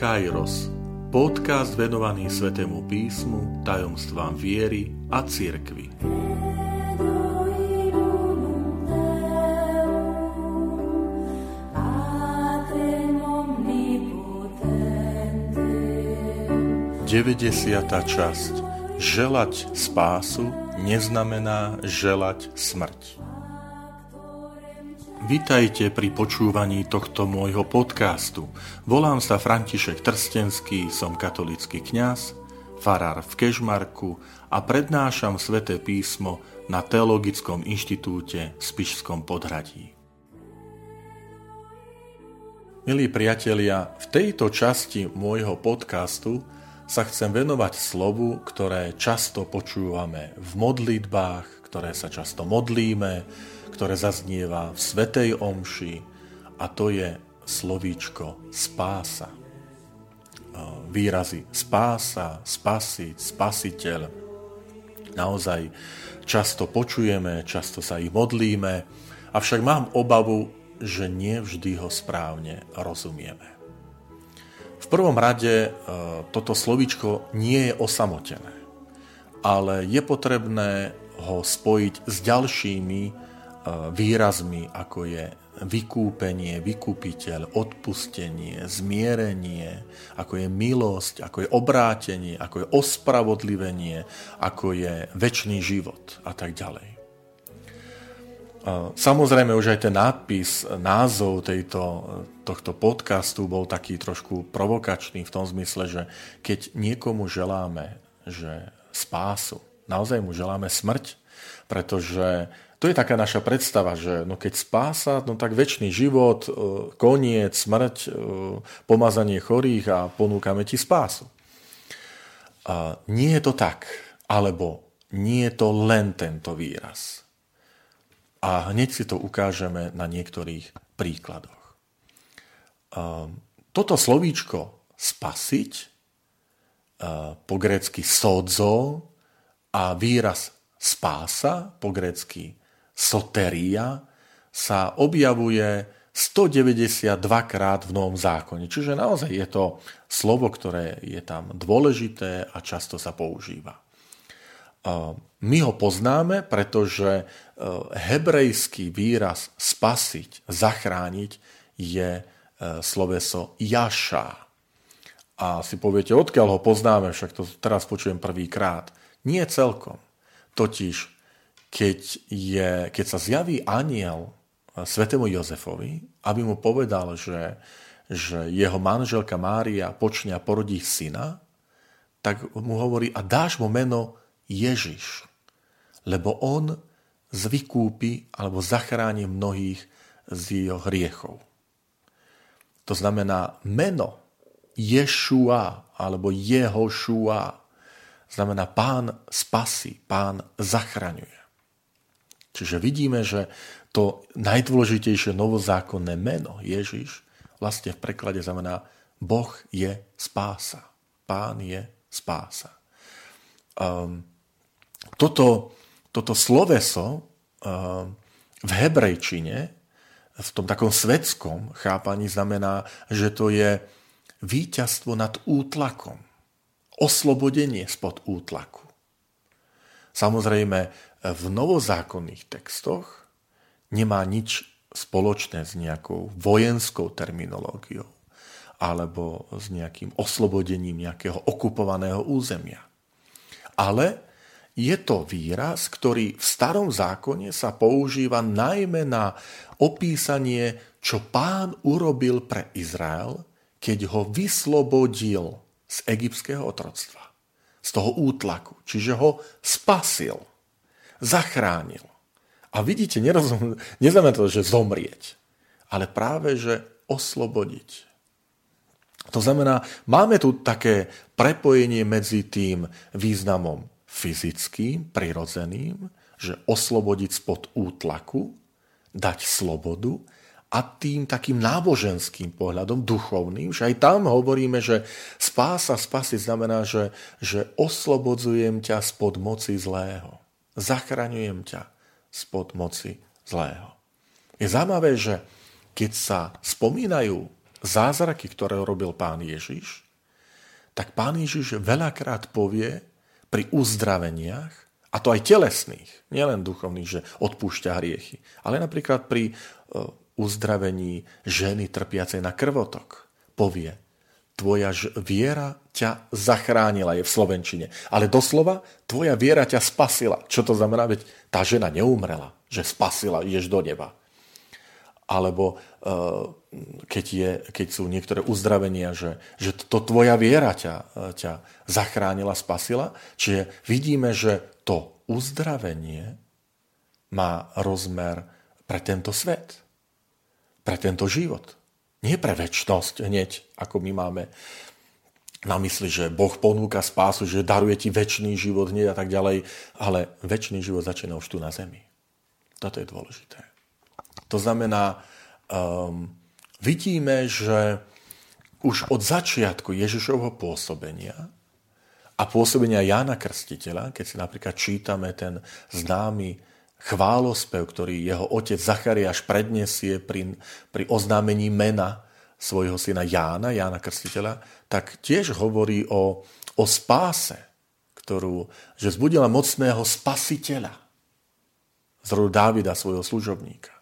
Kairos, podcast venovaný Svätému písmu, tajomstvám viery a cirkvi. Deväťdesiata časť. Želať spásu neznamená želať smrť. Vitajte pri počúvaní tohto môjho podcastu. Volám sa František Trstenský, som katolícky kňaz, farár v Kežmarku a prednášam Sväté písmo na Teologickom inštitúte v Spišskom podhradí. Milí priatelia, v tejto časti môjho podcastu sa chcem venovať slovu, ktoré často počúvame v modlitbách, ktoré sa často modlíme, ktoré zaznieva v svätej omši, a to je slovíčko spása. Výrazy spása, spasiť, spasiteľ. Naozaj často počujeme, často sa ich modlíme, avšak mám obavu, že nie vždy ho správne rozumieme. V prvom rade toto slovíčko nie je osamotené, ale je potrebné ho spojiť s ďalšími výrazmi, ako je vykúpenie, vykúpiteľ, odpustenie, zmierenie, ako je milosť, ako je obrátenie, ako je ospravodlivenie, ako je večný život a tak ďalej. Samozrejme, už aj ten nápis, názov tohto podcastu bol taký trošku provokačný v tom zmysle, že keď niekomu želáme, že spásu, naozaj mu želáme smrť, pretože to je taká naša predstava, že no keď spása, no tak večný život, koniec, smrť, pomazanie chorých a ponúkame ti spásu. Nie je to tak, alebo nie je to len tento výraz. A hneď si to ukážeme na niektorých príkladoch. Toto slovíčko spasiť, po grécky sodzo, a výraz spása, po grécky soteria, sa objavuje 192 krát v Novom zákone. Čiže naozaj je to slovo, ktoré je tam dôležité a často sa používa. My ho poznáme, pretože hebrejský výraz spasiť, zachrániť je sloveso jaša. A si poviete, odkiaľ ho poznáme, však to teraz počujem prvýkrát. Nie celkom. Totiž, keď sa zjaví anjel svätému Jozefovi, aby mu povedal, že jeho manželka Mária počne a porodí syna, tak mu hovorí, a dáš mu meno Ježiš, lebo on zvykúpi alebo zachráni mnohých z jeho hriechov. To znamená, meno Ješua alebo Jehošua znamená pán spasí, pán zachraňuje. Čiže vidíme, že to najdôležitejšie novozákonné meno Ježiš vlastne v preklade znamená Boh je spása, pán je spása. Toto sloveso v hebrejčine, v tom takom svetskom chápaní, znamená, že to je víťazstvo nad útlakom, oslobodenie spod útlaku. Samozrejme, v novozákonných textoch nemá nič spoločné s nejakou vojenskou terminológiou alebo s nejakým oslobodením nejakého okupovaného územia. Ale je to výraz, ktorý v starom zákone sa používa najmä na opísanie, čo pán urobil pre Izrael, keď ho vyslobodil z egyptského otroctva, z toho útlaku, čiže ho spasil, zachránil. A vidíte, neznamená to, že zomrieť, ale práve, že oslobodiť. To znamená, máme tu také prepojenie medzi tým významom fyzickým, prirodzeným, že oslobodiť spod útlaku, dať slobodu, a tým takým náboženským pohľadom, duchovným, že aj tam hovoríme, že spása, spasiť znamená, že oslobodzujem ťa spod moci zlého. Zachraňujem ťa spod moci zlého. Je zaujímavé, že keď sa spomínajú zázraky, ktoré robil Pán Ježiš, tak Pán Ježiš veľakrát povie pri uzdraveniach, a to aj telesných, nielen duchovných, že odpúšťa hriechy, ale napríklad pri uzdravení ženy trpiacej na krvotok povie: tvoja viera ťa zachránila, je v slovenčine. Ale doslova, tvoja viera ťa spasila. Čo to znamená? Veď tá žena neumrela, že spasila, ideš do neba. Alebo keď sú niektoré uzdravenia, že to tvoja viera ťa zachránila, spasila. Čiže vidíme, že to uzdravenie má rozmer pre tento svet, pre tento život. Nie pre večnosť hneď, ako my máme na mysli, že Boh ponúka spásu, že daruje ti večný život hneď a tak ďalej, ale večný život začína už tu na zemi. Toto je dôležité. To znamená, vidíme, že už od začiatku Ježišovho pôsobenia a pôsobenia Jána Krstiteľa, keď si napríklad čítame ten známy chválospev, ktorý jeho otec Zachariáš predniesie pri oznámení mena svojho syna Jána Krstiteľa, tak tiež hovorí o spáse, že vzbudila mocného spasiteľa z rodu Dávida, svojho služobníka.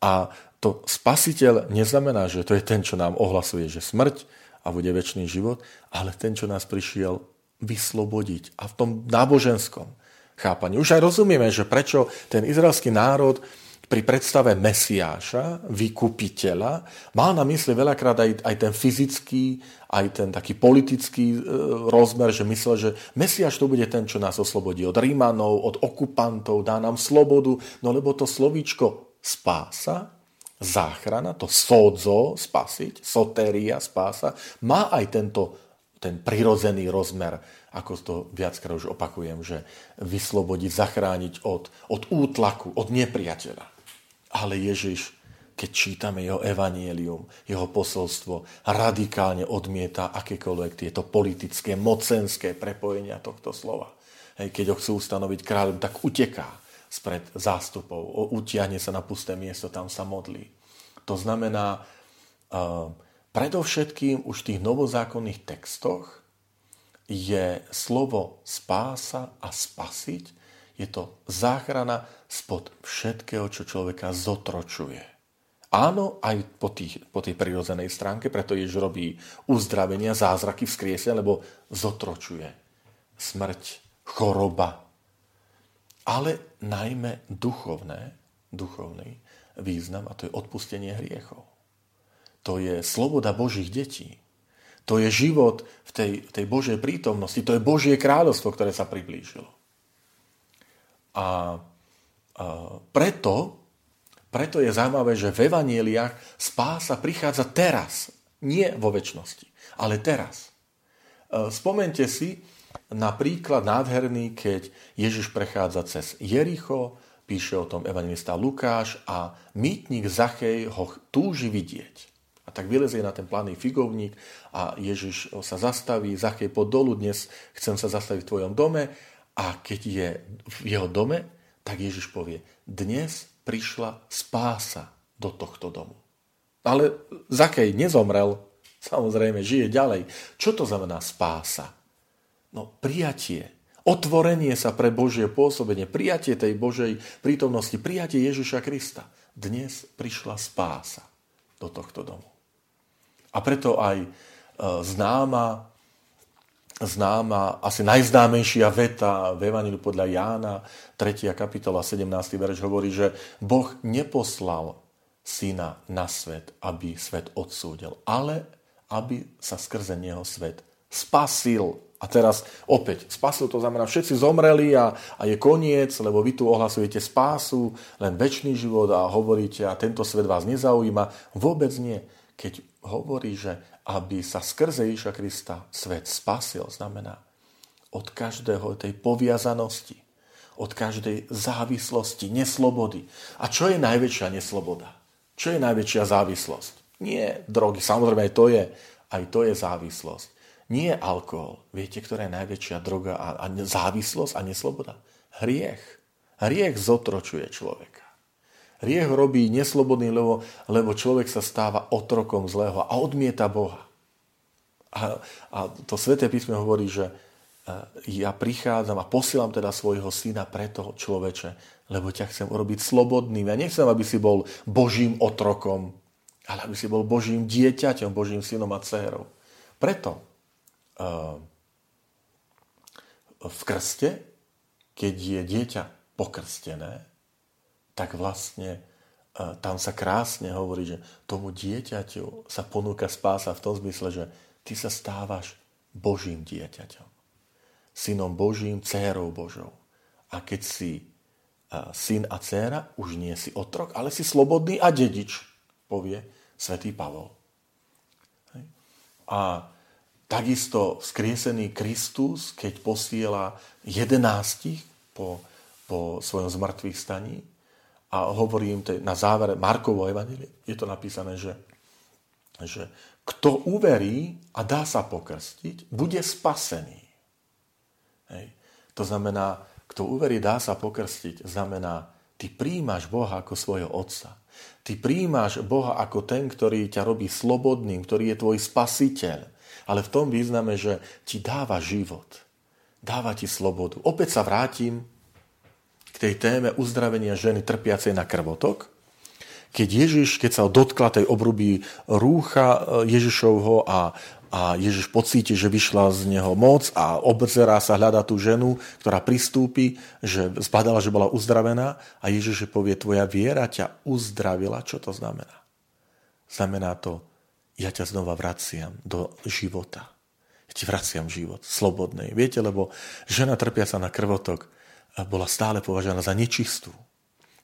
A to spasiteľ neznamená, že to je ten, čo nám ohlasuje, že smrť a bude večný život, ale ten, čo nás prišiel vyslobodiť. A v tom náboženskom chápanie. Už aj rozumieme, že prečo ten izraelský národ pri predstave Mesiáša, vykupiteľa, mal na mysli veľakrát aj ten fyzický, aj ten taký politický rozmer, že myslel, že Mesiáš to bude ten, čo nás oslobodí od Rímanov, od okupantov, dá nám slobodu, no lebo to slovíčko spása, záchrana, to sodzo, spasiť, soteria, spása, má aj ten prirodzený rozmer, ako to viackrát už opakujem, že vyslobodiť, zachrániť od útlaku, od nepriateľa. Ale Ježiš, keď čítame jeho evanjelium, jeho posolstvo, radikálne odmieta akékoľvek tieto politické, mocenské prepojenia tohto slova. Keď ho chcú ustanoviť kráľom, tak uteká spred zástupov, utiahne sa na pusté miesto, tam sa modlí. To znamená... predovšetkým už v tých novozákonných textoch je slovo spása a spasiť, je to záchrana spod všetkého, čo človeka zotročuje. Áno, aj po tej prirodzenej stránke, preto Ježiš robí uzdravenia, zázraky, vzkriesenia, lebo zotročuje smrť, choroba. Ale najmä duchovný význam, a to je odpustenie hriechov. To je sloboda Božích detí. To je život v tej Božej prítomnosti. To je Božie kráľovstvo, ktoré sa priblížilo. A preto je zaujímavé, že v evanjeliách spása prichádza teraz. Nie vo večnosti, ale teraz. Spomente si napríklad nádherný, keď Ježiš prechádza cez Jericho, píše o tom evanjelista Lukáš, a mýtnik Zachej ho túži vidieť. A tak vylezie na ten planý figovník a Ježiš sa zastaví: Zachej, poď dolu, dnes chcem sa zastaviť v tvojom dome. A keď je v jeho dome, tak Ježiš povie: dnes prišla spása do tohto domu. Ale Zachej nezomrel, samozrejme, žije ďalej. Čo to znamená spása? No, prijatie, otvorenie sa pre Božie pôsobenie, prijatie tej Božej prítomnosti, prijatie Ježiša Krista. Dnes prišla spása do tohto domu. A preto aj známa, asi najznámejšia veta v Evanjeliu podľa Jána, 3. kapitola, 17. verš hovorí, že Boh neposlal syna na svet, aby svet odsúdil, ale aby sa skrze neho svet spasil. A teraz opäť, spasil to znamená, všetci zomreli a je koniec, lebo vy tu ohlasujete spásu, len večný život, a hovoríte: a tento svet vás nezaujíma. Vôbec nie. Keď hovorí, že aby sa skrze Ježiša Krista svet spasil, znamená od každého tej poviazanosti, od každej závislosti, neslobody. A čo je najväčšia nesloboda? Čo je najväčšia závislosť? Nie drogy, samozrejme aj to je závislosť. Nie alkohol. Viete, ktorá je najväčšia droga a závislosť a nesloboda? Hriech. Hriech zotročuje človeka. Hriech robí neslobodný, lebo človek sa stáva otrokom zlého a odmieta Boha. A to Sväté písmo hovorí, že ja prichádzam a posielam teda svojho syna pre toho človeče, lebo ťa chcem urobiť slobodným. Ja nechcem, aby si bol Božím otrokom, ale aby si bol Božím dieťaťom, Božím synom a dcérou. Preto v krste, keď je dieťa pokrstené, tak vlastne tam sa krásne hovorí, že tomu dieťaťu sa ponúka spása v tom zmysle, že ty sa stávaš Božím dieťaťom, synom Božím, dcérou Božou. A keď si syn a dcéra, už nie si otrok, ale si slobodný a dedič, povie svätý Pavol. A takisto vzkriesený Kristus, keď posiela 11 po svojom zmrtvých staní, a hovorím na závere Markovo evanjelia, je to napísané, že kto uverí a dá sa pokrstiť, bude spasený. Hej. To znamená, kto uverí, dá sa pokrstiť, znamená, ty prijímaš Boha ako svojho otca. Ty prijímaš Boha ako ten, ktorý ťa robí slobodným, ktorý je tvoj spasiteľ. Ale v tom význame, že ti dáva život, dáva ti slobodu. Opäť sa vrátim tej téme uzdravenia ženy trpiacej na krvotok. Keď sa dotkla tej obruby rúcha Ježišovho a Ježiš pocíti, že vyšla z neho moc a obzerá sa, hľadá tú ženu, ktorá pristúpi, že zbadala, že bola uzdravená a Ježiš povie, tvoja viera ťa uzdravila. Čo to znamená? Znamená to, ja ťa znova vraciam do života. Ja ti vraciam život, slobodnej. Viete, lebo žena trpiaca na krvotok bola stále považovaná za nečistú.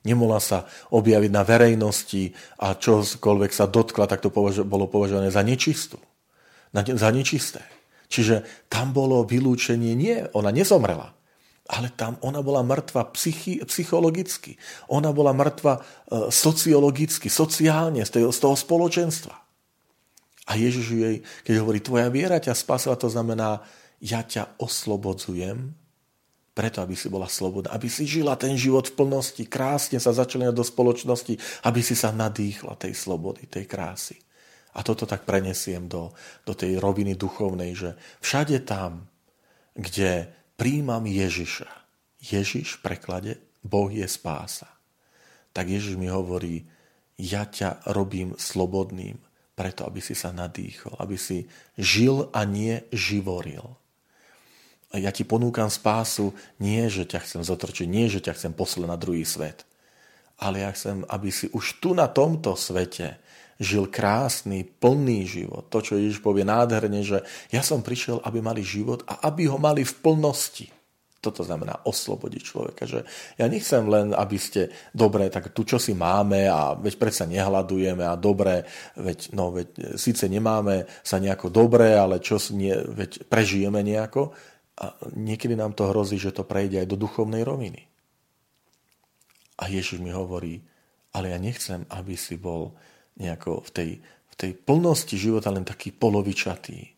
Nemohla sa objaviť na verejnosti a čokoľvek sa dotkla, tak to bolo považované za nečistú. Za nečisté. Čiže tam bolo vylúčenie, nie, ona nezomrela, ale tam ona bola mŕtva psychologicky. Ona bola mŕtva sociologicky, sociálne, z toho spoločenstva. A Ježiš jej, keď hovorí, tvoja viera ťa spasila, to znamená, ja ťa oslobodzujem, preto, aby si bola slobodná, aby si žila ten život v plnosti, krásne sa začlenila do spoločnosti, aby si sa nadýchla tej slobody, tej krásy. A toto tak prenesiem do tej roviny duchovnej, že všade tam, kde príjmam Ježiša, Ježiš v preklade Boh je spása, tak Ježiš mi hovorí, ja ťa robím slobodným, preto, aby si sa nadýchol, aby si žil a nie živoril. Ja ti ponúkam spásu, nie, že ťa chcem zotročiť, nie, že ťa chcem poslať na druhý svet, ale ja chcem, aby si už tu na tomto svete žil krásny, plný život. To, čo Ježiš povie nádherne, že ja som prišiel, aby mali život a aby ho mali v plnosti. Toto znamená oslobodiť človeka. Že ja nechcem len, aby ste dobre, tak tu čo si máme a veď predsa nehľadujeme a dobre, veď síce nemáme sa nejako dobre, ale čo si nie, veď prežijeme nejako. A niekedy nám to hrozí, že to prejde aj do duchovnej roviny. A Ježiš mi hovorí, ale ja nechcem, aby si bol nejako v tej plnosti života len taký polovičatý.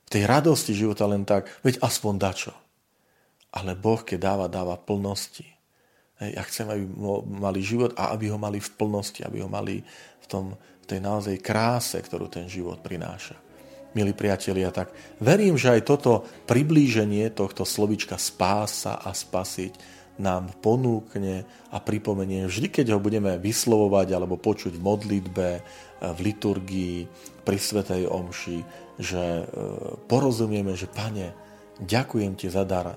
V tej radosti života len tak, veď aspoň dačo. Ale Boh, keď dáva plnosti. Ja chcem, aby mali život a aby ho mali v plnosti, aby ho mali v tej naozaj kráse, ktorú ten život prináša. Milí priatelia, tak verím, že aj toto priblíženie tohto slovička spása a spasiť nám ponúkne a pripomenie vždy, keď ho budeme vyslovovať alebo počuť v modlitbe, v liturgii, pri svätej omši, že porozumieme, že Pane, ďakujem ti za dar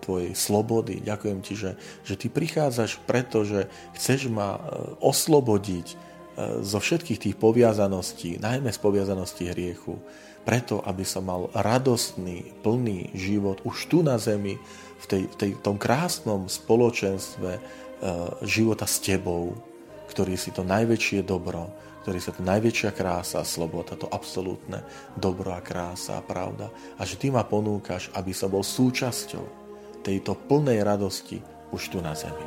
tvojej slobody, ďakujem ti, že ty prichádzaš, pretože chceš ma oslobodiť zo všetkých tých poviazaností, najmä z poviazanosti hriechu, preto, aby som mal radostný, plný život už tu na zemi, v tom krásnom spoločenstve života s tebou, ktorý si to najväčšie dobro, ktorý sa to najväčšia krása a sloboda, to absolútne dobro a krása a pravda. A že ty ma ponúkaš, aby som bol súčasťou tejto plnej radosti už tu na zemi.